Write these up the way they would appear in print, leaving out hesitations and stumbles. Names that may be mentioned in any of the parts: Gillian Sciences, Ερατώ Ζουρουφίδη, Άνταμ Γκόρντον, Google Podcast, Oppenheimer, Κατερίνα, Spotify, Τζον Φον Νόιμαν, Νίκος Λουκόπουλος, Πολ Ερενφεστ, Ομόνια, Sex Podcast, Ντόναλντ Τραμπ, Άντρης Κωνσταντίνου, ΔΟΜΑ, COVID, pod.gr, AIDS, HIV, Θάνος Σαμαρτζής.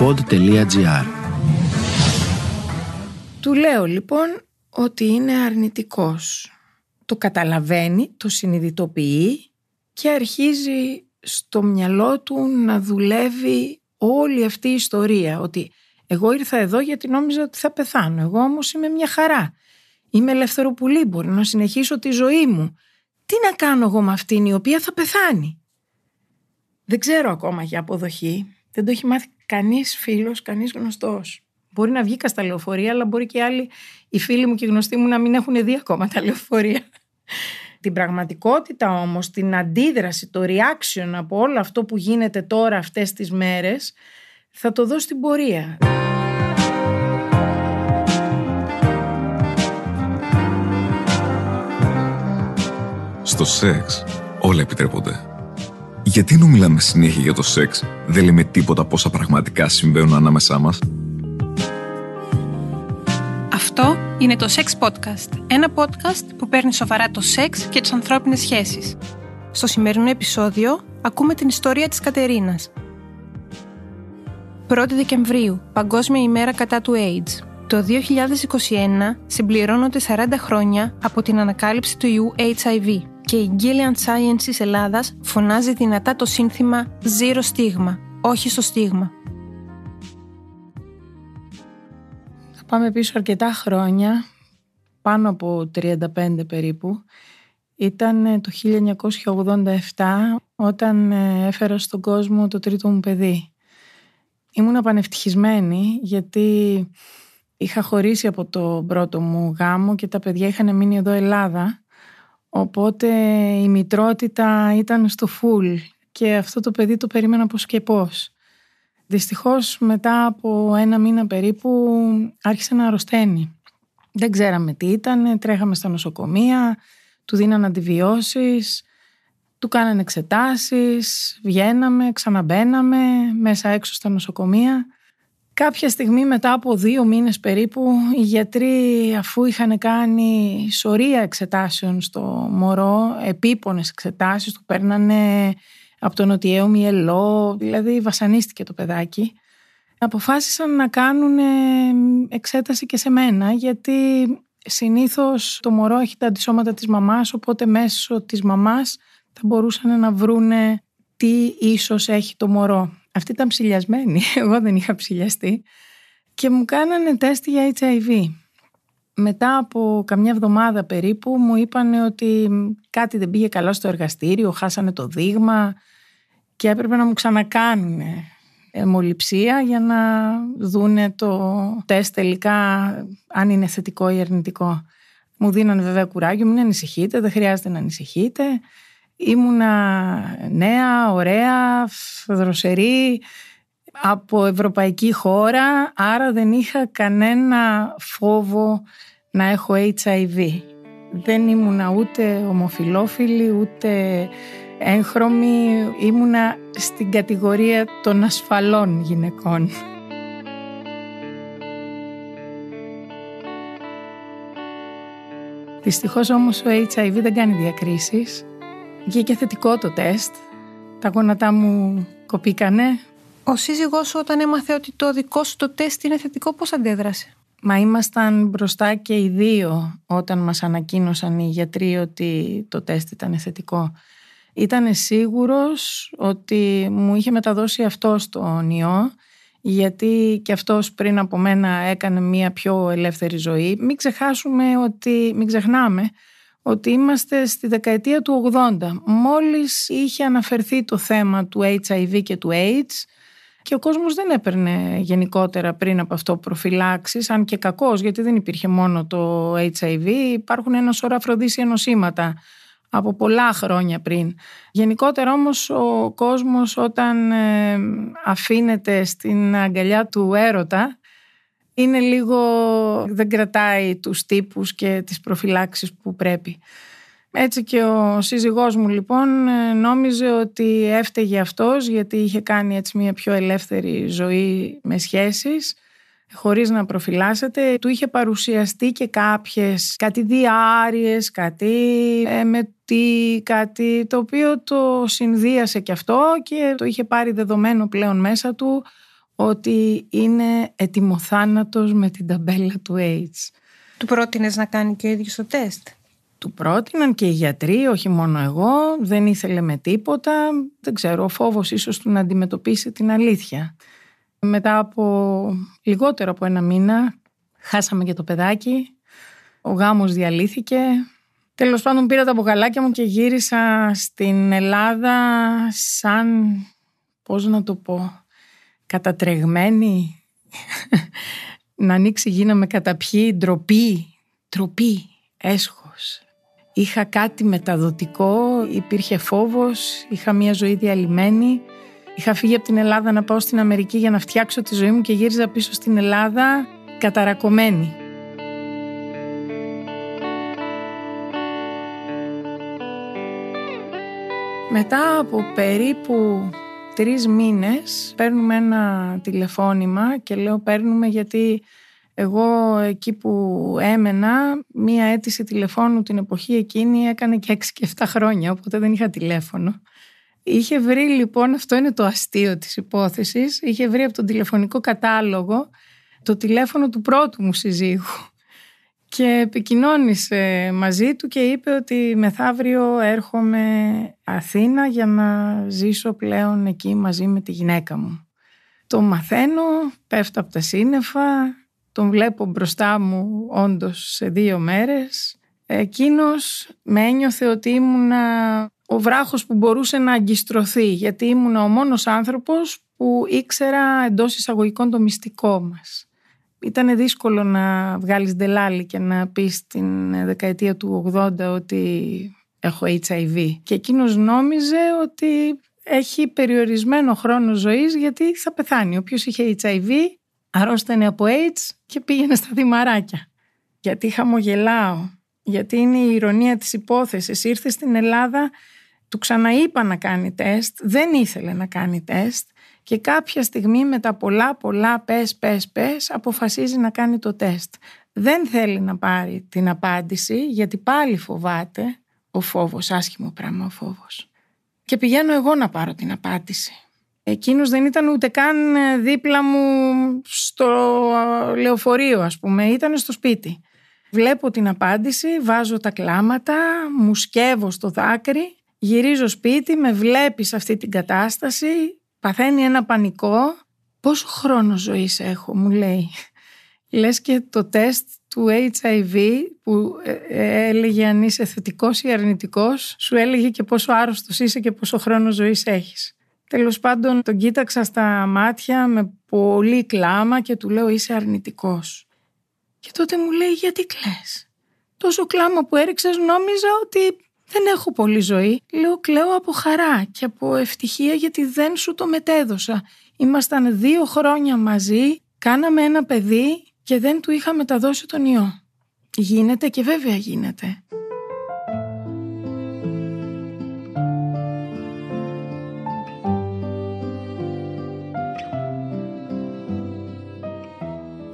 pod.gr. Του λέω λοιπόν ότι είναι αρνητικός. Το καταλαβαίνει, το συνειδητοποιεί και αρχίζει στο μυαλό του να δουλεύει όλη αυτή η ιστορία. Ότι εγώ ήρθα εδώ γιατί νόμιζα ότι θα πεθάνω. Εγώ όμως είμαι μια χαρά. Είμαι ελευθεροπουλή, μπορώ να συνεχίσω τη ζωή μου. Τι να κάνω εγώ με αυτήν η οποία θα πεθάνει? Δεν ξέρω ακόμα για αποδοχή. Δεν το έχει μάθει κανείς φίλος, κανείς γνωστός. Μπορεί να βγήκα στα λεωφορεία, αλλά μπορεί και άλλοι, οι φίλοι μου και οι γνωστοί μου, να μην έχουν δει ακόμα τα λεωφορεία. Την πραγματικότητα όμως, την αντίδραση, το reaction από όλο αυτό που γίνεται τώρα αυτές τις μέρες, θα το δω στην πορεία. Στο σεξ όλα επιτρέπονται. Γιατί ενώ μιλάμε συνέχεια για το σεξ, δεν λέμε τίποτα πόσα πραγματικά συμβαίνουν ανάμεσά μας? Αυτό είναι το Sex Podcast, ένα podcast που παίρνει σοβαρά το σεξ και τις ανθρώπινες σχέσεις. Στο σημερινό επεισόδιο ακούμε την ιστορία της Κατερίνας. 1η Δεκεμβρίου, Παγκόσμια ημέρα κατά του AIDS. Το 2021 συμπληρώνονται 40 χρόνια από την ανακάλυψη του ιού HIV και η Gillian Sciences Ελλάδας φωνάζει δυνατά το σύνθημα «Zero Stigma», όχι στο στίγμα. Θα πάμε πίσω αρκετά χρόνια, πάνω από 35 περίπου. Ήταν το 1987 όταν έφερα στον κόσμο το τρίτο μου παιδί. Ήμουν πανευτυχισμένη γιατί είχα χωρίσει από το πρώτο μου γάμο και τα παιδιά είχαν μείνει εδώ Ελλάδα, οπότε η μητρότητα ήταν στο φουλ και αυτό το παιδί το περίμενα πως και πως. Δυστυχώς μετά από ένα μήνα περίπου άρχισε να αρρωσταίνει. Δεν ξέραμε τι ήταν, τρέχαμε στα νοσοκομεία, του δίναν αντιβιώσεις, του κάνανε εξετάσεις, βγαίναμε, ξαναμπαίναμε μέσα έξω στα νοσοκομεία. Κάποια στιγμή μετά από 2 μήνες περίπου, οι γιατροί, αφού είχαν κάνει σωρία εξετάσεων στο μωρό, επίπονες εξετάσεις, του παίρνανε από το νοτιαίο μυελό, δηλαδή βασανίστηκε το παιδάκι, αποφάσισαν να κάνουν εξέταση και σε μένα, γιατί συνήθως το μωρό έχει τα αντισώματα της μαμάς, οπότε μέσω της μαμάς θα μπορούσαν να βρούνε τι ίσως έχει το μωρό. Αυτή ήταν ψηλιασμένη, εγώ δεν είχα ψηλιαστεί, και μου κάνανε τεστ για HIV. Μετά από καμιά εβδομάδα περίπου μου είπανε ότι κάτι δεν πήγε καλά στο εργαστήριο, χάσανε το δείγμα και έπρεπε να μου ξανακάνουν αιμοληψία για να δούνε το τεστ τελικά αν είναι θετικό ή αρνητικό. Μου δίνανε βέβαια κουράγιο, μην ανησυχείτε, δεν χρειάζεται να ανησυχείτε. Ήμουνα νέα, ωραία, δροσερή, από ευρωπαϊκή χώρα, άρα δεν είχα κανένα φόβο να έχω HIV. Δεν ήμουνα ούτε ομοφυλόφιλη, ούτε έγχρωμη, ήμουνα στην κατηγορία των ασφαλών γυναικών. Δυστυχώς όμως ο HIV δεν κάνει διακρίσεις. Βγήκε θετικό το τεστ, τα γόνατά μου κοπήκανε. Ο σύζυγός σου όταν έμαθε ότι το δικό σου το τεστ είναι θετικό, πώς αντέδρασε? Μα ήμασταν μπροστά και οι δύο όταν μας ανακοίνωσαν οι γιατροί ότι το τεστ ήταν θετικό. Ήταν σίγουρος ότι μου είχε μεταδώσει αυτός τον ιό, γιατί και αυτός πριν από μένα έκανε μια πιο ελεύθερη ζωή. Μην ξεχνάμε ότι είμαστε στη δεκαετία του 80. Μόλις είχε αναφερθεί το θέμα του HIV και του AIDS και ο κόσμος δεν έπαιρνε γενικότερα πριν από αυτό προφυλάξεις, αν και κακώς, γιατί δεν υπήρχε μόνο το HIV, υπάρχουν ένα σωρό αφροδίσια νοσήματα από πολλά χρόνια πριν. Γενικότερα όμως ο κόσμος όταν αφήνεται στην αγκαλιά του έρωτα, είναι λίγο, δεν κρατάει τους τύπους και τις προφυλάξεις που πρέπει. Έτσι και ο σύζυγός μου λοιπόν νόμιζε ότι έφταιγε αυτός, γιατί είχε κάνει έτσι μια πιο ελεύθερη ζωή με σχέσεις, χωρίς να προφυλάσσεται. Του είχε παρουσιαστεί και κάτι διάρειες, κάτι MT, κάτι το οποίο το συνδύασε και αυτό και το είχε πάρει δεδομένο πλέον μέσα του ότι είναι ετοιμοθάνατος με την ταμπέλα του AIDS. Του πρότεινες να κάνει και ο ίδιος το τεστ? Του πρότειναν και οι γιατροί, όχι μόνο εγώ. Δεν ήθελε με τίποτα. Δεν ξέρω, ο φόβος ίσως του να αντιμετωπίσει την αλήθεια. Μετά από λιγότερο από ένα μήνα χάσαμε και το παιδάκι. Ο γάμος διαλύθηκε. Τέλος πάντων, πήρα τα μπουκαλάκια μου και γύρισα στην Ελλάδα σαν, πώς να το πω, κατατρεγμένη. Να ανοίξει γήνα με καταπιεί, ντροπή, έσχος. Είχα κάτι μεταδοτικό, υπήρχε φόβος, είχα μια ζωή διαλυμένη. Είχα φύγει από την Ελλάδα να πάω στην Αμερική για να φτιάξω τη ζωή μου και γύριζα πίσω στην Ελλάδα καταρακωμένη. Μετά από περίπου 3 μήνες παίρνουμε ένα τηλεφώνημα και λέω παίρνουμε γιατί εγώ εκεί που έμενα μία αίτηση τηλεφώνου την εποχή εκείνη έκανε και 6 και 7 χρόνια, οπότε δεν είχα τηλέφωνο. Είχε βρει λοιπόν, αυτό είναι το αστείο της υπόθεσης, είχε βρει από τον τηλεφωνικό κατάλογο το τηλέφωνο του πρώτου μου συζύγου και επικοινώνησε μαζί του και είπε ότι μεθαύριο έρχομαι Αθήνα για να ζήσω πλέον εκεί μαζί με τη γυναίκα μου. Το μαθαίνω, πέφτω από τα σύννεφα, τον βλέπω μπροστά μου όντως σε 2 μέρες. Εκείνος με ένιωθε ότι ήμουνα ο βράχος που μπορούσε να αγκιστρωθεί, γιατί ήμουνα ο μόνος άνθρωπος που ήξερα εντός εισαγωγικών το μυστικό μας. Ήταν δύσκολο να βγάλεις ντελάλι και να πεις την δεκαετία του 80 ότι έχω HIV. Και εκείνος νόμιζε ότι έχει περιορισμένο χρόνο ζωής γιατί θα πεθάνει. Όποιος είχε HIV αρρώστανε από AIDS και πήγαινε στα δημαράκια. Γιατί χαμογελάω, γιατί είναι η ηρωνία της υπόθεσης. Ήρθε στην Ελλάδα, του ξαναείπα να κάνει τεστ, δεν ήθελε να κάνει τεστ και κάποια στιγμή με τα πολλά πες αποφασίζει να κάνει το τεστ. Δεν θέλει να πάρει την απάντηση γιατί πάλι φοβάται, ο φόβος, άσχημο πράγμα ο φόβος. Και πηγαίνω εγώ να πάρω την απάντηση. Εκείνος δεν ήταν ούτε καν δίπλα μου στο λεωφορείο ας πούμε, ήταν στο σπίτι. Βλέπω την απάντηση, βάζω τα κλάματα, μου σκεύω στο δάκρυ, γυρίζω σπίτι, με βλέπει σε αυτή την κατάσταση, παθαίνει ένα πανικό. Πόσο χρόνο ζωής έχω, μου λέει. Λες και το τεστ του HIV που έλεγε αν είσαι θετικός ή αρνητικός, σου έλεγε και πόσο άρρωστος είσαι και πόσο χρόνο ζωής έχεις. Τέλος πάντων, τον κοίταξα στα μάτια με πολύ κλάμα και του λέω είσαι αρνητικός. Και τότε μου λέει γιατί κλαις? Τόσο κλάμα που έριξες νόμιζα ότι δεν έχω πολλή ζωή. Λέω κλαίω από χαρά και από ευτυχία γιατί δεν σου το μετέδωσα. Ήμασταν 2 χρόνια μαζί, κάναμε ένα παιδί και δεν του είχα μεταδώσει τον ιό. Γίνεται και βέβαια γίνεται.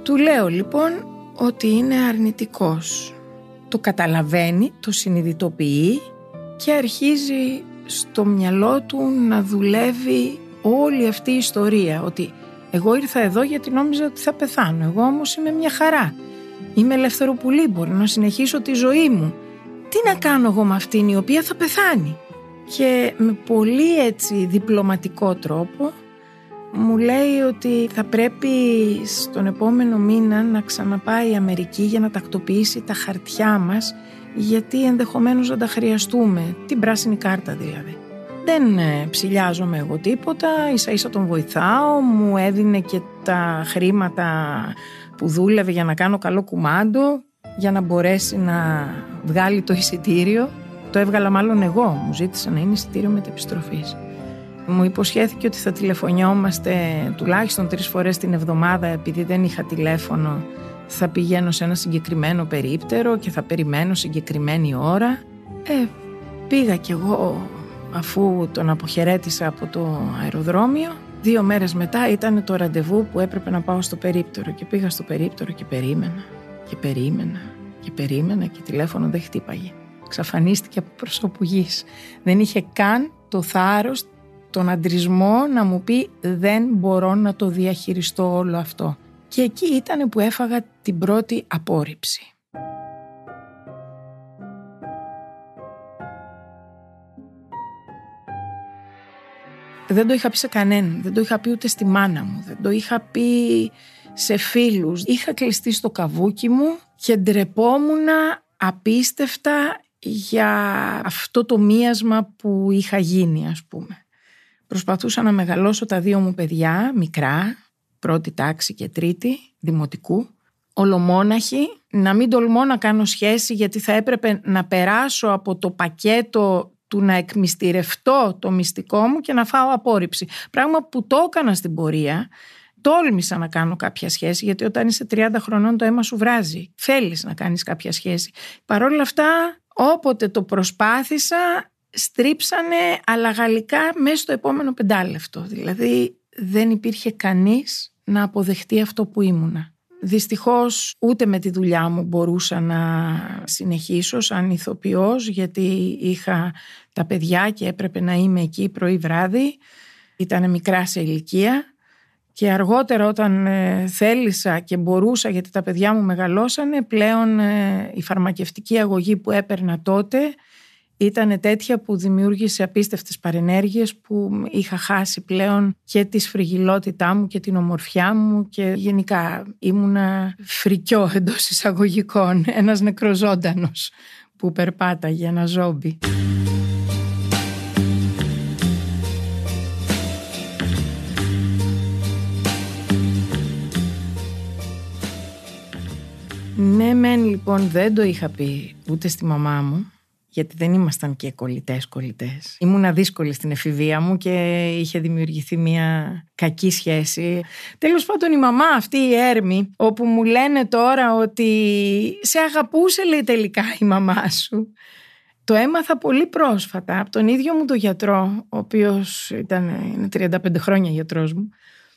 Του λέω λοιπόν ότι είναι αρνητικός. Το καταλαβαίνει, το συνειδητοποιεί και αρχίζει στο μυαλό του να δουλεύει όλη αυτή η ιστορία. Ότι εγώ ήρθα εδώ γιατί νόμιζα ότι θα πεθάνω. Εγώ όμως είμαι μια χαρά. Είμαι ελεύθερο πουλί, μπορώ να συνεχίσω τη ζωή μου. Τι να κάνω εγώ με αυτήν η οποία θα πεθάνει? Και με πολύ έτσι διπλωματικό τρόπο μου λέει ότι θα πρέπει στον επόμενο μήνα να ξαναπάει η Αμερική για να τακτοποιήσει τα χαρτιά μας γιατί ενδεχομένως να τα χρειαστούμε, την πράσινη κάρτα δηλαδή. Δεν ψηλιάζομαι εγώ τίποτα, ίσα-ίσα τον βοηθάω, μου έδινε και τα χρήματα που δούλευε για να κάνω καλό κουμάντο για να μπορέσει να βγάλει το εισιτήριο. Το έβγαλα μάλλον εγώ, μου ζήτησα να είναι εισιτήριο μετεπιστροφής. Μου υποσχέθηκε ότι θα τηλεφωνιόμαστε τουλάχιστον 3 φορές την εβδομάδα, επειδή δεν είχα τηλέφωνο θα πηγαίνω σε ένα συγκεκριμένο περίπτερο και θα περιμένω συγκεκριμένη ώρα. Πήγα κι εγώ αφού τον αποχαιρέτησα από το αεροδρόμιο. 2 μέρες μετά ήταν το ραντεβού που έπρεπε να πάω στο περίπτερο και πήγα στο περίπτερο και περίμενα και τηλέφωνο δεν χτύπαγε. Ξαφανίστηκε από προσώπου γης. Δεν είχε καν το θάρρος τον αντρισμό να μου πει δεν μπορώ να το διαχειριστώ όλο αυτό. Και εκεί ήταν που έφαγα την πρώτη απόρριψη. Δεν το είχα πει σε κανέναν, δεν το είχα πει ούτε στη μάνα μου, δεν το είχα πει σε φίλους. Είχα κλειστεί στο καβούκι μου και ντρεπόμουν απίστευτα για αυτό το μίασμα που είχα γίνει, ας πούμε. Προσπαθούσα να μεγαλώσω τα δύο μου παιδιά, μικρά, πρώτη τάξη και τρίτη, δημοτικού, ολομόναχοι, να μην τολμώ να κάνω σχέση γιατί θα έπρεπε να περάσω από το πακέτο του να εκμυστηρευτώ το μυστικό μου και να φάω απόρριψη. Πράγμα που το έκανα στην πορεία, τόλμησα να κάνω κάποια σχέση, γιατί όταν είσαι 30 χρονών το αίμα σου βράζει, θέλεις να κάνεις κάποια σχέση. Παρ' όλα αυτά, όποτε το προσπάθησα, στρίψανε αλλαγαλικά μέσα στο επόμενο 5 λεπτό. Δηλαδή, δεν υπήρχε κανείς να αποδεχτεί αυτό που ήμουνα. Δυστυχώς ούτε με τη δουλειά μου μπορούσα να συνεχίσω σαν ηθοποιός, γιατί είχα τα παιδιά και έπρεπε να είμαι εκεί πρωί βράδυ. Ήτανε μικρά σε ηλικία και αργότερα όταν θέλησα και μπορούσα, γιατί τα παιδιά μου μεγαλώσανε, πλέον η φαρμακευτική αγωγή που έπαιρνα τότε ήταν τέτοια που δημιούργησε απίστευτες παρενέργειες, που είχα χάσει πλέον και τη σφριγιλότητά μου και την ομορφιά μου και γενικά ήμουνα φρικιό εντός εισαγωγικών, ένας νεκροζώντανος που περπάταγε, ένα ζόμπι. Ναι μεν λοιπόν δεν το είχα πει ούτε στη μαμά μου, γιατί δεν ήμασταν και κολλητές. Ήμουνα δύσκολη στην εφηβεία μου και είχε δημιουργηθεί μια κακή σχέση. Τέλος πάντων, η μαμά αυτή, η Έρμη, όπου μου λένε τώρα ότι σε αγαπούσε, λέει, τελικά η μαμά σου. Το έμαθα πολύ πρόσφατα από τον ίδιο μου τον γιατρό, ο οποίος είναι 35 χρόνια γιατρός μου,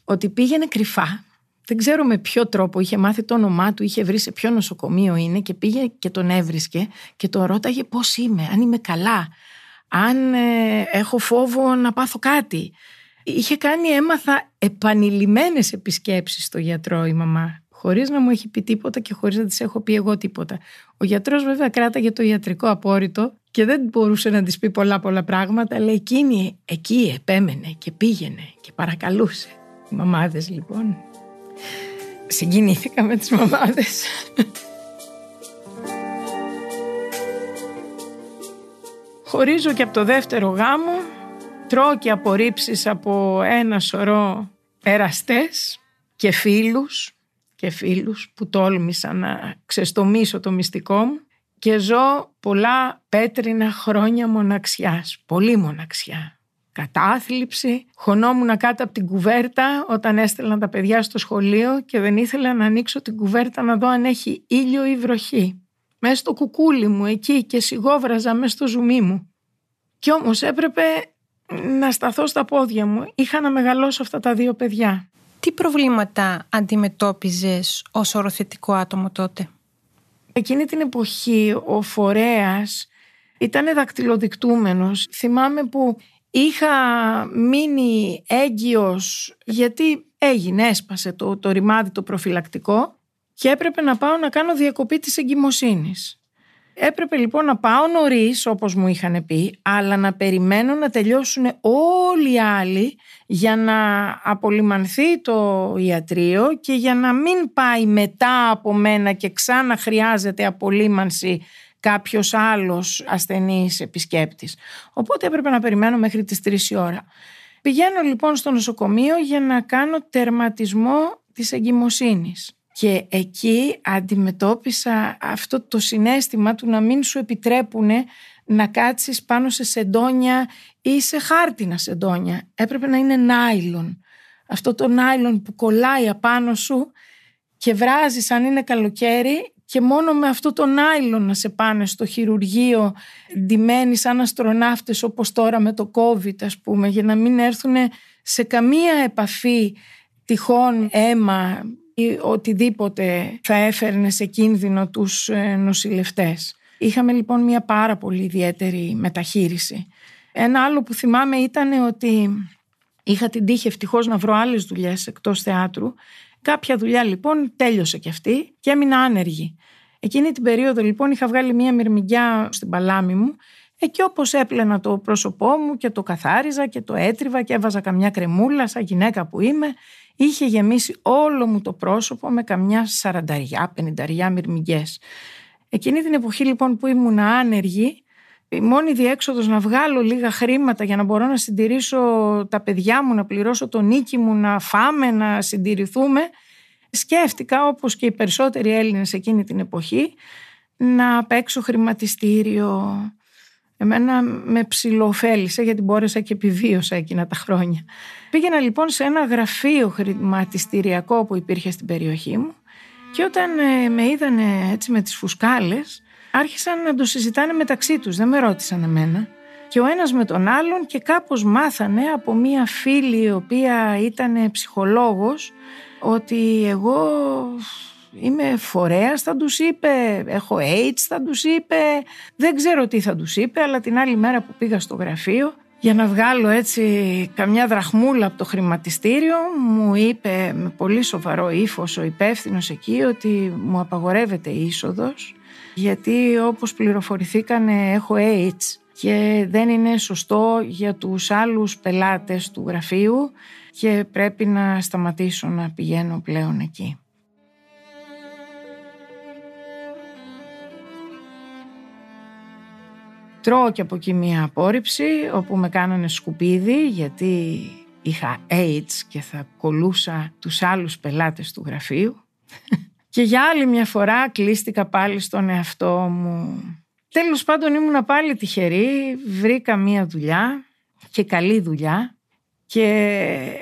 ότι πήγαινε κρυφά. Δεν ξέρω με ποιο τρόπο, είχε μάθει το όνομά του, είχε βρει σε ποιο νοσοκομείο είναι και πήγε και τον έβρισκε και τον ρώταγε πώς είμαι, αν είμαι καλά, αν έχω φόβο να πάθω κάτι. Είχε κάνει, έμαθα, επανειλημμένες επισκέψεις στο γιατρό η μαμά, χωρίς να μου έχει πει τίποτα και χωρίς να της έχω πει εγώ τίποτα. Ο γιατρός βέβαια κράταγε το ιατρικό απόρριτο και δεν μπορούσε να της πει πολλά πράγματα, αλλά εκείνη εκεί επέμενε και πήγαινε και παρακαλούσε. Οι μαμάδες λοιπόν... Συγκινήθηκα με τις μαμάδες. Χωρίζω και από το δεύτερο γάμο. Τρώω και απορρίψεις από ένα σωρό εραστές και φίλους που τόλμησα να ξεστομίσω το μυστικό μου. Και ζω πολλά πέτρινα χρόνια μοναξιάς. Πολύ μοναξιά. Κατάθλιψη, χωνόμουν κάτω από την κουβέρτα όταν έστελναν τα παιδιά στο σχολείο και δεν ήθελα να ανοίξω την κουβέρτα να δω αν έχει ήλιο ή βροχή. Μέσα στο κουκούλι μου εκεί και σιγόβραζα μέσα στο ζουμί μου. Κι όμως έπρεπε να σταθώ στα πόδια μου. Είχα να μεγαλώσω αυτά τα 2 παιδιά. Τι προβλήματα αντιμετώπιζες ως οροθετικό άτομο τότε? Εκείνη την εποχή ο φορέας ήταν δακτυλοδεικτούμενος. Θυμάμαι που... είχα μείνει έγκυος γιατί έσπασε το ρημάδι το προφυλακτικό και έπρεπε να πάω να κάνω διακοπή της εγκυμοσύνης. Έπρεπε λοιπόν να πάω νωρίς, όπως μου είχαν πει, αλλά να περιμένω να τελειώσουν όλοι οι άλλοι για να απολυμανθεί το ιατρείο και για να μην πάει μετά από μένα και ξανά χρειάζεται απολύμανση κάποιος άλλος ασθενής επισκέπτης. Οπότε έπρεπε να περιμένω μέχρι τις 3 η ώρα. Πηγαίνω λοιπόν στο νοσοκομείο για να κάνω τερματισμό της εγκυμοσύνης. Και εκεί αντιμετώπισα αυτό το συναίσθημα του να μην σου επιτρέπουν να κάτσεις πάνω σε σεντόνια ή σε χάρτινα σεντόνια. Έπρεπε να είναι νάιλον. Αυτό το νάιλον που κολλάει απάνω σου και βράζει αν είναι καλοκαίρι... και μόνο με αυτό το νάιλον να σε πάνε στο χειρουργείο ντυμένοι σαν αστροναύτες, όπως τώρα με το COVID, ας πούμε, για να μην έρθουν σε καμία επαφή τυχόν αίμα ή οτιδήποτε θα έφερνε σε κίνδυνο τους νοσηλευτές. Είχαμε λοιπόν μια πάρα πολύ ιδιαίτερη μεταχείριση. Ένα άλλο που θυμάμαι ήταν ότι είχα την τύχη ευτυχώς να βρω άλλες δουλειές εκτός θεάτρου. Κάποια δουλειά λοιπόν τέλειωσε κι αυτή και έμεινα άνεργη. Εκείνη την περίοδο λοιπόν είχα βγάλει μία μυρμηγκιά στην παλάμη μου και όπως έπλαινα το πρόσωπό μου και το καθάριζα και το έτριβα και έβαζα καμιά κρεμούλα σαν γυναίκα που είμαι, είχε γεμίσει όλο μου το πρόσωπο με καμιά 40-50 μυρμηγκιές. Εκείνη την εποχή λοιπόν που ήμουν άνεργη, η μόνη διέξοδος να βγάλω λίγα χρήματα για να μπορώ να συντηρήσω τα παιδιά μου, να πληρώσω τον νίκη μου, να φάμε, να συντηρηθούμε, σκέφτηκα όπως και οι περισσότεροι Έλληνες εκείνη την εποχή να παίξω χρηματιστήριο. Εμένα με ψηλοφέλησε γιατί μπόρεσα και επιβίωσα εκείνα τα χρόνια. Πήγαινα λοιπόν σε ένα γραφείο χρηματιστηριακό που υπήρχε στην περιοχή μου και όταν με είδανε έτσι με τις φουσκάλες άρχισαν να το συζητάνε μεταξύ τους, δεν με ρώτησαν εμένα. Και ο ένας με τον άλλον και κάπως μάθανε από μία φίλη η οποία ήταν ψυχολόγος ότι εγώ είμαι φορέας θα τους είπε, έχω AIDS θα τους είπε, δεν ξέρω τι θα τους είπε, αλλά την άλλη μέρα που πήγα στο γραφείο για να βγάλω έτσι καμιά δραχμούλα από το χρηματιστήριο μου είπε με πολύ σοβαρό ύφος ο υπεύθυνος εκεί ότι μου απαγορεύεται η είσοδος γιατί όπως πληροφορηθήκανε έχω AIDS και δεν είναι σωστό για τους άλλους πελάτες του γραφείου και πρέπει να σταματήσω να πηγαίνω πλέον εκεί. Τρώω και από εκεί μία απόρριψη όπου με κάνανε σκουπίδι γιατί είχα AIDS και θα κολούσα τους άλλους πελάτες του γραφείου. Και για άλλη μια φορά κλείστηκα πάλι στον εαυτό μου. Τέλος πάντων ήμουνα πάλι τυχερή, βρήκα μία δουλειά και καλή δουλειά και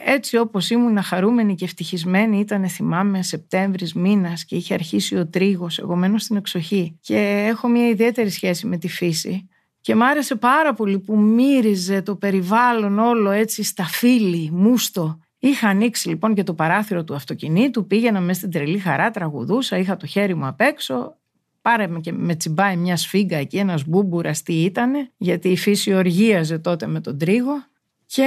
έτσι όπως ήμουνα χαρούμενη και ευτυχισμένη ήταν θυμάμαι Σεπτέμβρης μήνας και είχε αρχίσει ο τρίγος, εγώ μένω στην εξοχή και έχω μία ιδιαίτερη σχέση με τη φύση. Και μ' άρεσε πάρα πολύ που μύριζε το περιβάλλον όλο έτσι σταφύλι, μούστο. Είχα ανοίξει λοιπόν και το παράθυρο του αυτοκινήτου, πήγαινα μέσα στην τρελή χαρά, τραγουδούσα, είχα το χέρι μου απ' έξω. Πάρε με και με τσιμπάει μια σφίγγα εκεί, ένας μπούμπουρας τι ήτανε, γιατί η φύση οργίαζε τότε με τον τρίγο. Και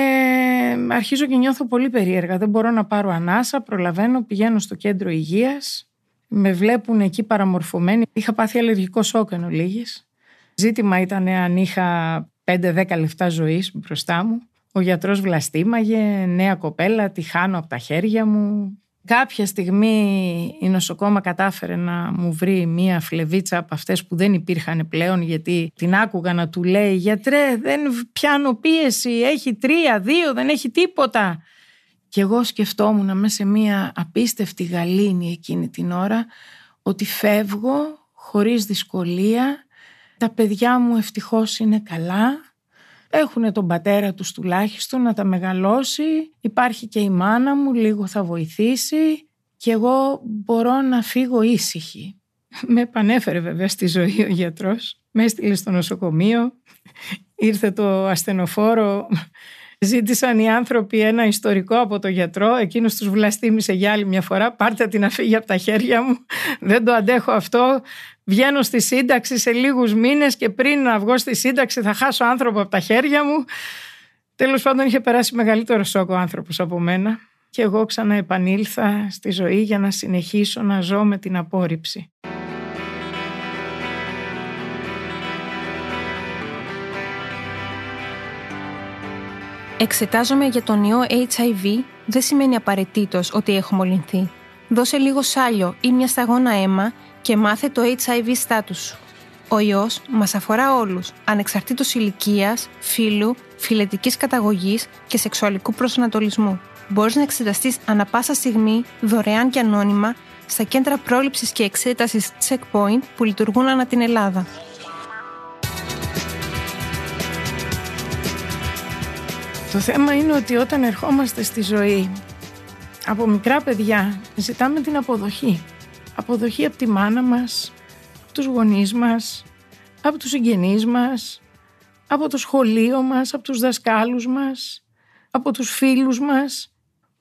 αρχίζω και νιώθω πολύ περίεργα, δεν μπορώ να πάρω ανάσα, προλαβαίνω, πηγαίνω στο κέντρο υγείας, με βλέπουν εκεί παραμορφωμένοι. Είχα πάθει αλλεργικό σοκ εν ολίγης. Ζήτημα ήταν αν είχα 5-10 λεπτά ζωής μπροστά μου. Ο γιατρός βλαστήμαγε, νέα κοπέλα, τη χάνω από τα χέρια μου. Κάποια στιγμή η νοσοκόμα κατάφερε να μου βρει μία φλεβίτσα από αυτές που δεν υπήρχαν πλέον γιατί την άκουγα να του λέει «Γιατρέ, δεν πιάνω πίεση, έχει 3-2, δεν έχει τίποτα». Και εγώ σκεφτόμουν μέσα σε μία απίστευτη γαλήνη εκείνη την ώρα ότι φεύγω χωρίς δυσκολία. Τα παιδιά μου ευτυχώς είναι καλά, έχουν τον πατέρα τους τουλάχιστον να τα μεγαλώσει, υπάρχει και η μάνα μου, λίγο θα βοηθήσει και εγώ μπορώ να φύγω ήσυχη. Με επανέφερε βέβαια στη ζωή ο γιατρός, με έστειλε στο νοσοκομείο, ήρθε το ασθενοφόρο, ζήτησαν οι άνθρωποι ένα ιστορικό από το γιατρό, εκείνος τους βλαστήμησε για άλλη μια φορά, πάρτε την να φύγει από τα χέρια μου, δεν το αντέχω αυτό. Βγαίνω στη σύνταξη σε λίγους μήνες και πριν να βγω στη σύνταξη θα χάσω άνθρωπο από τα χέρια μου. Τέλος πάντων είχε περάσει μεγαλύτερο σοκ ο άνθρωπος από μένα και εγώ ξανά επανήλθα στη ζωή για να συνεχίσω να ζω με την απόρριψη. Εξετάζομαι για τον ιό HIV δεν σημαίνει απαραίτητος ότι έχω μολυνθεί. Δώσε λίγο σάλιο ή μια σταγόνα αίμα και μάθε το HIV στάτους σου. Ο ιός μας αφορά όλους, ανεξαρτήτως ηλικίας, φύλου, φυλετικής καταγωγής και σεξουαλικού προσανατολισμού. Μπορείς να εξεταστείς ανα πάσα στιγμή, δωρεάν και ανώνυμα, στα κέντρα πρόληψης και εξέτασης checkpoint που λειτουργούν ανά την Ελλάδα. Το θέμα είναι ότι όταν ερχόμαστε στη ζωή, από μικρά παιδιά ζητάμε την αποδοχή. Αποδοχή από τη μάνα μας, από τους γονείς μας, από τους συγγενείς μας, από το σχολείο μας, από τους δασκάλους μας, από τους φίλους μας.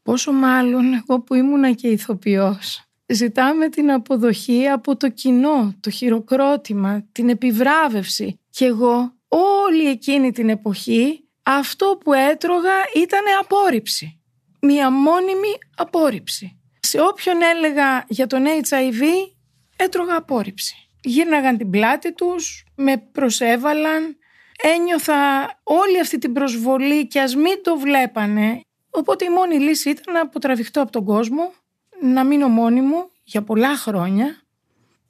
Πόσο μάλλον εγώ που ήμουνα και ηθοποιός. Ζητάμε την αποδοχή από το κοινό, το χειροκρότημα, την επιβράβευση. Και εγώ όλη εκείνη την εποχή αυτό που έτρωγα ήταν απόρριψη. Μια μόνιμη απόρριψη. Σε όποιον έλεγα για τον HIV, έτρωγα απόρριψη. Γύρναγαν την πλάτη τους, με προσέβαλαν, ένιωθα όλη αυτή την προσβολή και ας μην το βλέπανε. Οπότε η μόνη λύση ήταν να αποτραβηχτώ από τον κόσμο, να μείνω μόνη μου για πολλά χρόνια.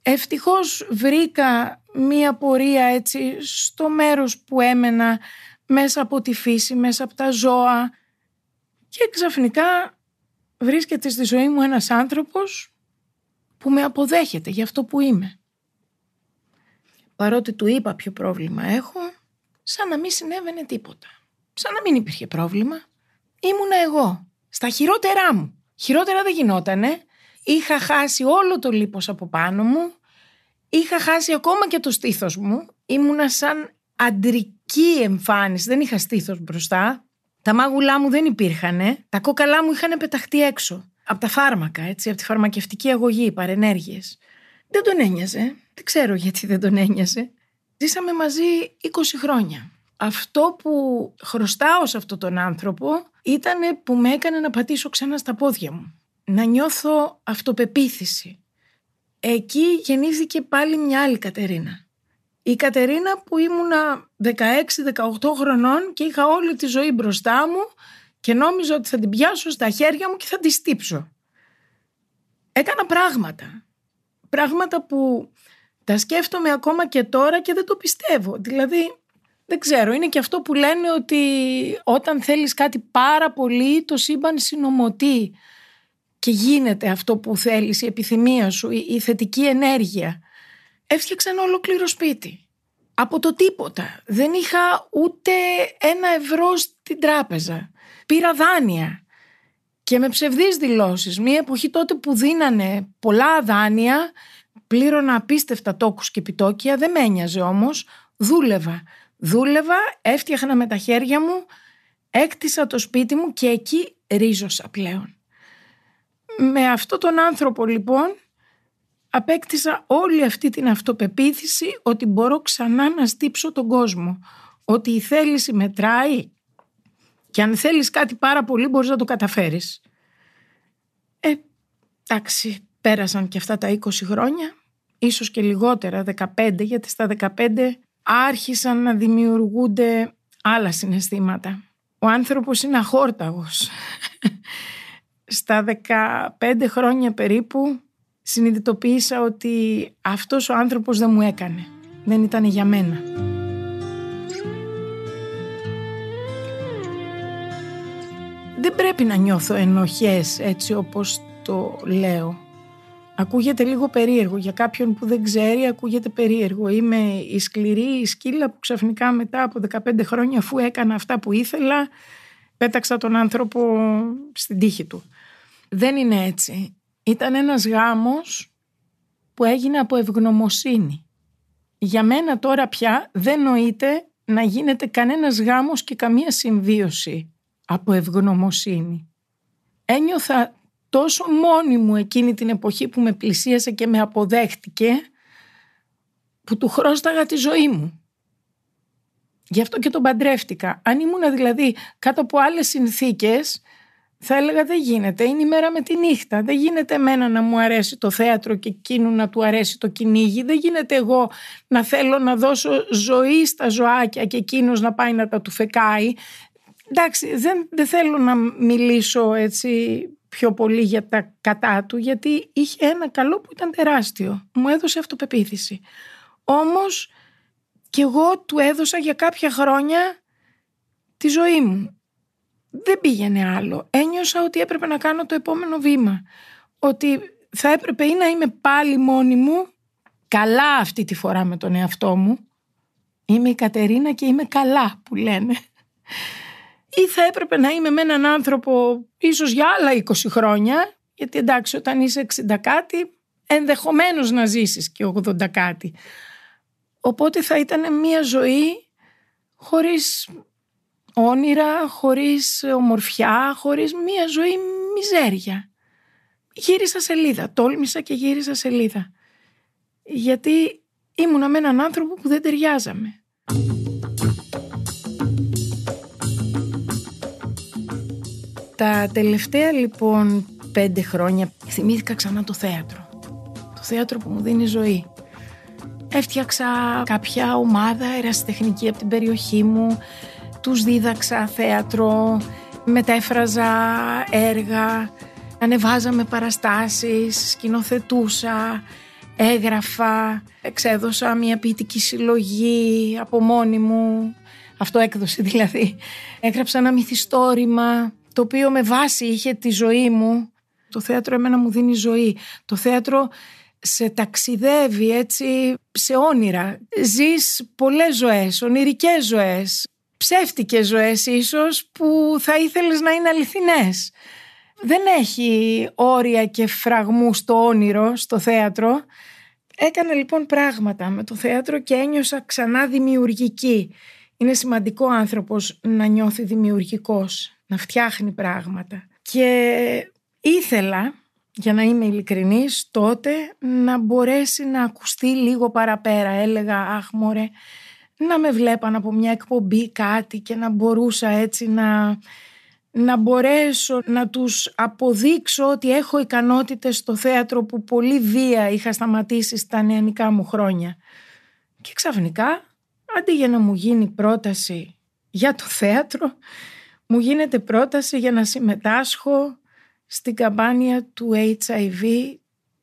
Ευτυχώς βρήκα μία πορεία έτσι στο μέρος που έμενα, μέσα από τη φύση, μέσα από τα ζώα, και ξαφνικά βρίσκεται στη ζωή μου ένας άνθρωπος που με αποδέχεται για αυτό που είμαι. Παρότι του είπα ποιο πρόβλημα έχω, σαν να μην συνέβαινε τίποτα. Σαν να μην υπήρχε πρόβλημα. Ήμουνα εγώ, στα χειρότερά μου. Χειρότερα δεν γινότανε. Είχα χάσει όλο το λίπος από πάνω μου. Είχα χάσει ακόμα και το στήθος μου. Ήμουνα σαν αντρική εμφάνιση. Δεν είχα στήθος μπροστά. Τα μάγουλά μου δεν υπήρχανε. Τα κόκαλά μου είχαν πεταχτεί έξω. Από τα φάρμακα, έτσι, από τη φαρμακευτική αγωγή, παρενέργειες. Δεν τον ένοιαζε. Δεν ξέρω γιατί δεν τον ένοιαζε. Ζήσαμε μαζί 20 χρόνια. Αυτό που χρωστάω σε αυτόν τον άνθρωπο ήταν που με έκανε να πατήσω ξανά στα πόδια μου. Να νιώθω αυτοπεποίθηση. Εκεί γεννήθηκε πάλι μια άλλη Κατερίνα. Η Κατερίνα που ήμουνα 16-18 χρονών και είχα όλη τη ζωή μπροστά μου και νόμιζα ότι θα την πιάσω στα χέρια μου και θα τη στύψω. Έκανα πράγματα. Πράγματα που τα σκέφτομαι ακόμα και τώρα και δεν το πιστεύω. Δηλαδή, δεν ξέρω, είναι και αυτό που λένε ότι όταν θέλεις κάτι πάρα πολύ, το σύμπαν συνομωτεί και γίνεται αυτό που θέλεις, η επιθυμία σου, η θετική ενέργεια. Έφτιαξα ένα ολόκληρο σπίτι. Από το τίποτα. Δεν είχα ούτε €1 στην τράπεζα. Πήρα δάνεια. Και με ψευδείς δηλώσεις. Μια εποχή τότε που δίνανε πολλά δάνεια, πλήρωνα απίστευτα τόκους και επιτόκια, δεν με ένοιαζε όμως. Δούλευα, έφτιαχνα με τα χέρια μου, έκτισα το σπίτι μου και εκεί ρίζωσα πλέον. Με αυτόν τον άνθρωπο λοιπόν απέκτησα όλη αυτή την αυτοπεποίθηση ότι μπορώ ξανά να στύψω τον κόσμο. Ότι η θέληση μετράει και αν θέλεις κάτι πάρα πολύ μπορείς να το καταφέρεις. Εντάξει, πέρασαν και αυτά τα 20 χρόνια, ίσως και λιγότερα, 15, γιατί στα 15... άρχισαν να δημιουργούνται άλλα συναισθήματα. Ο άνθρωπος είναι αχόρταγος. Στα 15 χρόνια περίπου συνειδητοποίησα ότι αυτός ο άνθρωπος δεν μου έκανε. Δεν ήταν για μένα. Δεν πρέπει να νιώθω ενοχές έτσι όπως το λέω. Ακούγεται λίγο περίεργο. Για κάποιον που δεν ξέρει ακούγεται περίεργο. Είμαι η σκληρή, η σκύλα που ξαφνικά μετά από 15 χρόνια, αφού έκανα αυτά που ήθελα, πέταξα τον άνθρωπο στην τύχη του. Δεν είναι έτσι. Ήταν ένας γάμος που έγινε από ευγνωμοσύνη. Για μένα τώρα πια δεν νοείται να γίνεται κανένας γάμος και καμία συμβίωση από ευγνωμοσύνη. Ένιωθα τόσο μόνη μου εκείνη την εποχή που με πλησίασε και με αποδέχτηκε, που του χρόσταγα τη ζωή μου. Γι' αυτό και τον παντρεύτηκα. Αν ήμουνα δηλαδή κάτω από άλλες συνθήκες, θα έλεγα δεν γίνεται, είναι η μέρα με τη νύχτα. Δεν γίνεται εμένα να μου αρέσει το θέατρο και εκείνου να του αρέσει το κυνήγι. Δεν γίνεται εγώ να θέλω να δώσω ζωή στα ζωάκια και εκείνος να πάει να τα του φεκάει. Εντάξει, δεν θέλω να μιλήσω έτσι πιο πολύ για τα κατά του, γιατί είχε ένα καλό που ήταν τεράστιο. Μου έδωσε αυτοπεποίθηση. Όμως και εγώ του έδωσα για κάποια χρόνια τη ζωή μου. Δεν πήγαινε άλλο. Ένιωσα ότι έπρεπε να κάνω το επόμενο βήμα. Ότι θα έπρεπε ή να είμαι πάλι μόνη μου, καλά αυτή τη φορά με τον εαυτό μου. Είμαι η Κατερίνα και είμαι καλά που λένε. Ή θα έπρεπε να είμαι με έναν άνθρωπο ίσως για άλλα 20 χρόνια, γιατί εντάξει όταν είσαι 60 κάτι ενδεχομένως να ζήσεις και 80 κάτι. Οπότε θα ήταν μια ζωή χωρίς όνειρα, χωρίς ομορφιά, χωρίς μια ζωή μιζέρια. Γύρισα σελίδα, τόλμησα και γύρισα σελίδα. Γιατί ήμουνα με έναν άνθρωπο που δεν ταιριάζαμε. Τα τελευταία λοιπόν 5 χρόνια θυμήθηκα ξανά το θέατρο. Το θέατρο που μου δίνει ζωή. Έφτιαξα κάποια ομάδα ερασιτεχνική από την περιοχή μου. Τους δίδαξα θέατρο, μετέφραζα έργα, ανεβάζαμε παραστάσεις, σκηνοθετούσα, έγραφα, εξέδωσα μια ποιητική συλλογή από μόνη μου, αυτοέκδοση δηλαδή. Έγραψα ένα μυθιστόρημα, το οποίο με βάση είχε τη ζωή μου. Το θέατρο εμένα μου δίνει ζωή. Το θέατρο σε ταξιδεύει έτσι σε όνειρα. Ζεις πολλές ζωές, ονειρικές ζωές, ψεύτικες ζωές ίσως που θα ήθελες να είναι αληθινές. Δεν έχει όρια και φραγμούς στο όνειρο, στο θέατρο. Έκανα λοιπόν πράγματα με το θέατρο και ένιωσα ξανά δημιουργική. Είναι σημαντικό άνθρωπος να νιώθει δημιουργικός, να φτιάχνει πράγματα. Και ήθελα, για να είμαι ειλικρινής, τότε να μπορέσει να ακουστεί λίγο παραπέρα. Έλεγα, αχ μωρέ, να με βλέπαν από μια εκπομπή κάτι και να μπορούσα έτσι να μπορέσω να τους αποδείξω ότι έχω ικανότητες στο θέατρο που πολύ βία είχα σταματήσει στα νεανικά μου χρόνια. Και ξαφνικά, αντί για να μου γίνει πρόταση για το θέατρο, μου γίνεται πρόταση για να συμμετάσχω στην καμπάνια του HIV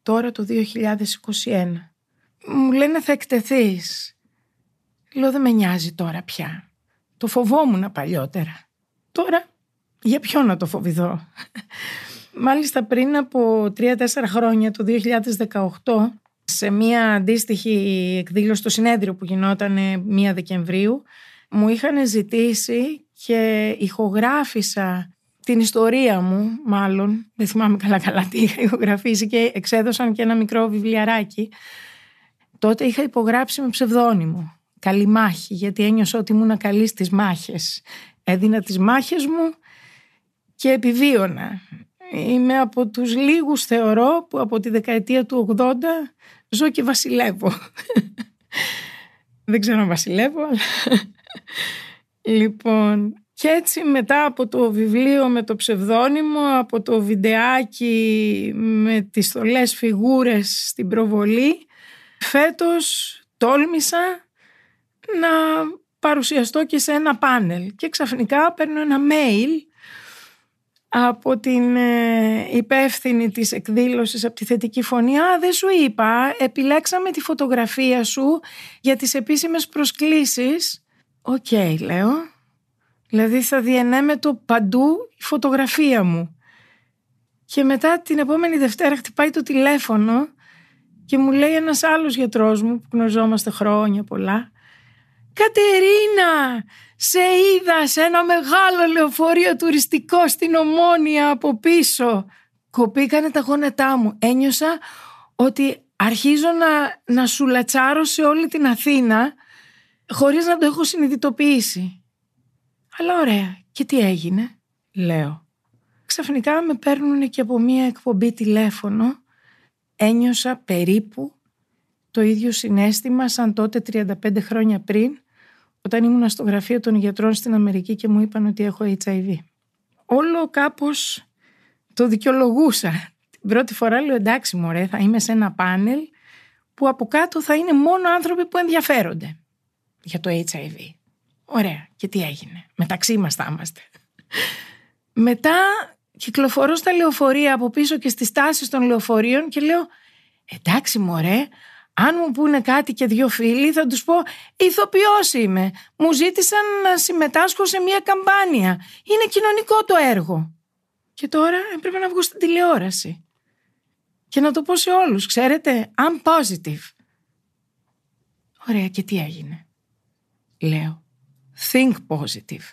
τώρα το 2021. Μου λένε θα εκτεθείς. Λέω δεν με νοιάζει τώρα πια. Το φοβόμουν παλιότερα. Τώρα για ποιο να το φοβηθώ. Μάλιστα πριν από 3-4 χρόνια το 2018 σε μια αντίστοιχη εκδήλωση στο συνέδριο που γινόταν 1 Δεκεμβρίου μου είχαν ζητήσει και ηχογράφησα την ιστορία μου, μάλλον, δεν θυμάμαι καλά τι είχα ηχογραφήσει και εξέδωσαν και ένα μικρό βιβλιαράκι. Τότε είχα υπογράψει με ψευδώνυμο, Καλή Μάχη, γιατί ένιωσα ότι ήμουν καλή στις μάχες. Έδινα τις μάχες μου και επιβίωνα. Είμαι από τους λίγους, θεωρώ, που από τη δεκαετία του 80 ζω και βασιλεύω. Δεν ξέρω αν βασιλεύω, αλλά... Λοιπόν... Και έτσι μετά από το βιβλίο με το ψευδώνυμο, από το βιντεάκι με τις θολές φιγούρες στην προβολή, φέτος τόλμησα να παρουσιαστώ και σε ένα πάνελ. Και ξαφνικά παίρνω ένα mail από την υπεύθυνη της εκδήλωσης, από τη Θετική Φωνή. «Α, δεν σου είπα, επιλέξαμε τη φωτογραφία σου για τις επίσημες προσκλήσεις». «Οκ», λέω. Δηλαδή θα διενέμετο παντού η φωτογραφία μου. Και μετά την επόμενη Δευτέρα χτυπάει το τηλέφωνο και μου λέει ένας άλλος γιατρός μου που γνωριζόμαστε χρόνια πολλά. «Κατερίνα, σε είδα σε ένα μεγάλο λεωφορείο τουριστικό στην Ομόνια από πίσω». Κοπήκανε τα γόνατά μου. Ένιωσα ότι αρχίζω να σουλατσάρω σε όλη την Αθήνα χωρίς να το έχω συνειδητοποιήσει. Αλλά ωραία. Και τι έγινε, λέω. Ξαφνικά με παίρνουν και από μια εκπομπή τηλέφωνο. Ένιωσα περίπου το ίδιο συναίσθημα σαν τότε 35 χρόνια πριν, όταν ήμουν στο γραφείο των γιατρών στην Αμερική και μου είπαν ότι έχω HIV. Όλο κάπως το δικαιολογούσα. Την πρώτη φορά λέω εντάξει μωρέ, θα είμαι σε ένα πάνελ που από κάτω θα είναι μόνο άνθρωποι που ενδιαφέρονται για το HIV. Ωραία. Και τι έγινε. Μεταξύ μας θα είμαστε. Μετά κυκλοφορώ στα λεωφορεία από πίσω και στις στάσεις των λεωφορείων και λέω εντάξει μωρέ, αν μου πούνε κάτι και 2 φίλοι θα τους πω ηθοποιός είμαι. Μου ζήτησαν να συμμετάσχω σε μια καμπάνια. Είναι κοινωνικό το έργο. Και τώρα έπρεπε να βγω στην τηλεόραση. Και να το πω σε όλους, ξέρετε, I'm positive. Ωραία. Και τι έγινε. Λέω. Think positive.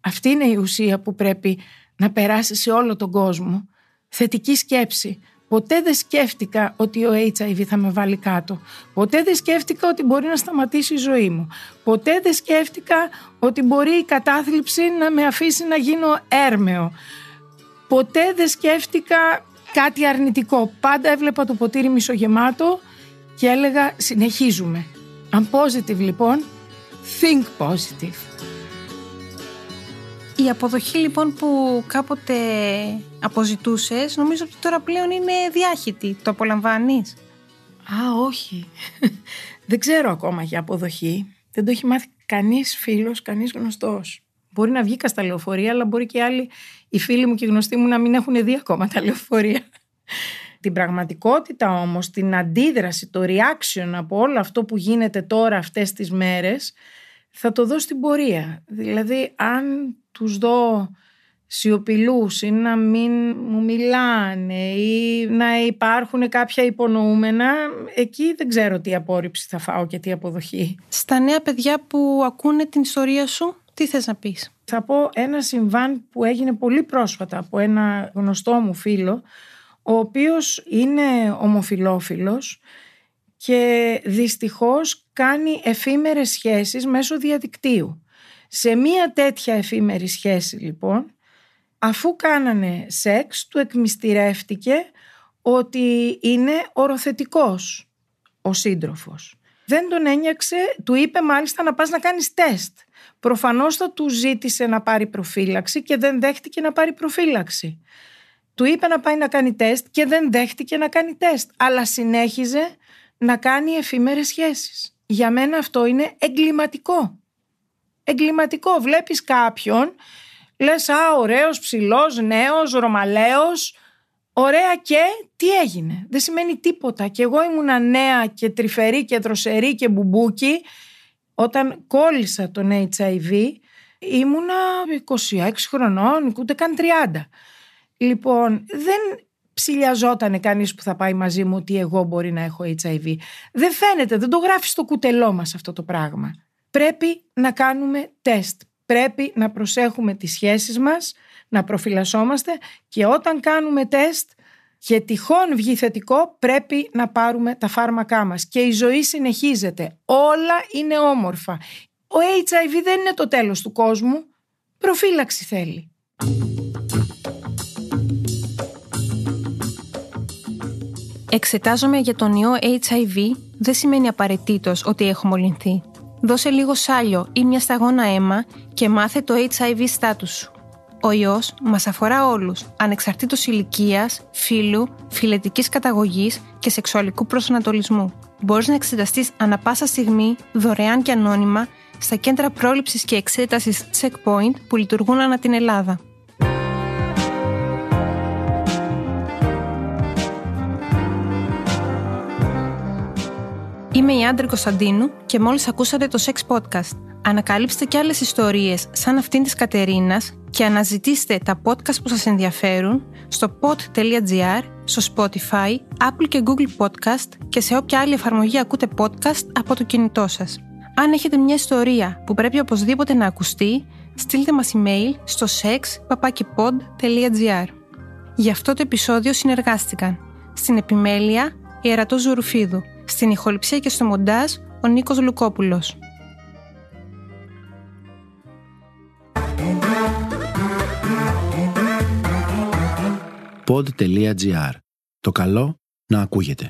Αυτή είναι η ουσία που πρέπει να περάσει σε όλο τον κόσμο. Θετική σκέψη. Ποτέ δεν σκέφτηκα ότι ο HIV θα με βάλει κάτω. Ποτέ δεν σκέφτηκα ότι μπορεί να σταματήσει η ζωή μου. Ποτέ δεν σκέφτηκα ότι μπορεί η κατάθλιψη να με αφήσει να γίνω έρμεο. Ποτέ δεν σκέφτηκα κάτι αρνητικό. Πάντα έβλεπα το ποτήρι μισογεμάτο και έλεγα συνεχίζουμε. I'm positive λοιπόν. Think positive. Η αποδοχή λοιπόν που κάποτε αποζητούσες, νομίζω ότι τώρα πλέον είναι διάχυτη. Το απολαμβάνεις? Α, όχι. Δεν ξέρω ακόμα για αποδοχή. Δεν το έχει μάθει κανείς φίλος, κανείς γνωστός. Μπορεί να βγήκα στα λεωφορεία, αλλά μπορεί και άλλοι, οι φίλοι μου και οι γνωστοί μου, να μην έχουν δει ακόμα τα λεωφορεία. Την πραγματικότητα όμως, την αντίδραση, το reaction από όλο αυτό που γίνεται τώρα αυτές τις μέρες, θα το δω στην πορεία. Δηλαδή, αν τους δω σιωπηλούς ή να μην μου μιλάνε ή να υπάρχουν κάποια υπονοούμενα, εκεί δεν ξέρω τι απόρριψη θα φάω και τι αποδοχή. Στα νέα παιδιά που ακούνε την ιστορία σου, τι θες να πεις? Θα πω ένα συμβάν που έγινε πολύ πρόσφατα από ένα γνωστό μου φίλο, ο οποίος είναι ομοφιλόφιλος και δυστυχώς κάνει εφήμερες σχέσεις μέσω διαδικτύου. Σε μία τέτοια εφήμερη σχέση λοιπόν, αφού κάνανε σεξ, του εκμυστηρεύτηκε ότι είναι οροθετικός ο σύντροφος. Δεν τον ένιωξε, του είπε μάλιστα να πας να κάνεις τεστ. Προφανώς θα του ζήτησε να πάρει προφύλαξη και δεν δέχτηκε να πάρει προφύλαξη. Του είπε να πάει να κάνει τεστ και δεν δέχτηκε να κάνει τεστ. Αλλά συνέχιζε να κάνει εφήμερες σχέσεις. Για μένα αυτό είναι εγκληματικό. Εγκληματικό. Βλέπεις κάποιον, λες «Α, ωραίος, ψηλός, νέος, ρωμαλαίος, ωραία και τι έγινε». Δεν σημαίνει τίποτα. Και εγώ ήμουνα νέα και τρυφερή και δροσερή και μπουμπούκι. Όταν κόλλησα τον HIV ήμουνα 26 χρονών, ούτε καν 30. Λοιπόν, δεν ψηλιαζότανε κανείς που θα πάει μαζί μου ότι εγώ μπορεί να έχω HIV. Δεν φαίνεται, δεν το γράφει στο κουτελό μας αυτό το πράγμα. Πρέπει να κάνουμε τεστ. Πρέπει να προσέχουμε τις σχέσεις μας, να προφυλασσόμαστε και όταν κάνουμε τεστ και τυχόν βγει θετικό, πρέπει να πάρουμε τα φάρμακά μας. Και η ζωή συνεχίζεται. Όλα είναι όμορφα. Ο HIV δεν είναι το τέλος του κόσμου. Προφύλαξη θέλει. Εξετάζομαι για τον ιό HIV δεν σημαίνει απαραίτητος ότι έχω μολυνθεί. Δώσε λίγο σάλιο ή μια σταγόνα αίμα και μάθε το HIV στάτους σου. Ο ιός μας αφορά όλους, ανεξαρτήτως ηλικίας, φύλου, φυλετικής καταγωγής και σεξουαλικού προσανατολισμού. Μπορείς να εξεταστείς ανα πάσα στιγμή, δωρεάν και ανώνυμα, στα κέντρα πρόληψης και εξέτασης checkpoint που λειτουργούν ανά την Ελλάδα. Είμαι η Άντρη Κωνσταντίνου και μόλις ακούσατε το Sex Podcast. Ανακαλύψτε και άλλες ιστορίες σαν αυτήν της Κατερίνας και αναζητήστε τα podcast που σας ενδιαφέρουν στο pod.gr, στο Spotify, Apple και Google Podcast και σε όποια άλλη εφαρμογή ακούτε podcast από το κινητό σας. Αν έχετε μια ιστορία που πρέπει οπωσδήποτε να ακουστεί, στείλτε μας email στο sex@pod.gr. Γι' αυτό το επεισόδιο συνεργάστηκαν στην επιμέλεια η Ερατώ Ζουρουφίδου, στην ηχοληψία και στο μοντάζ ο Νίκος Λουκόπουλος. Pod.gr. Το καλό να ακούγεται.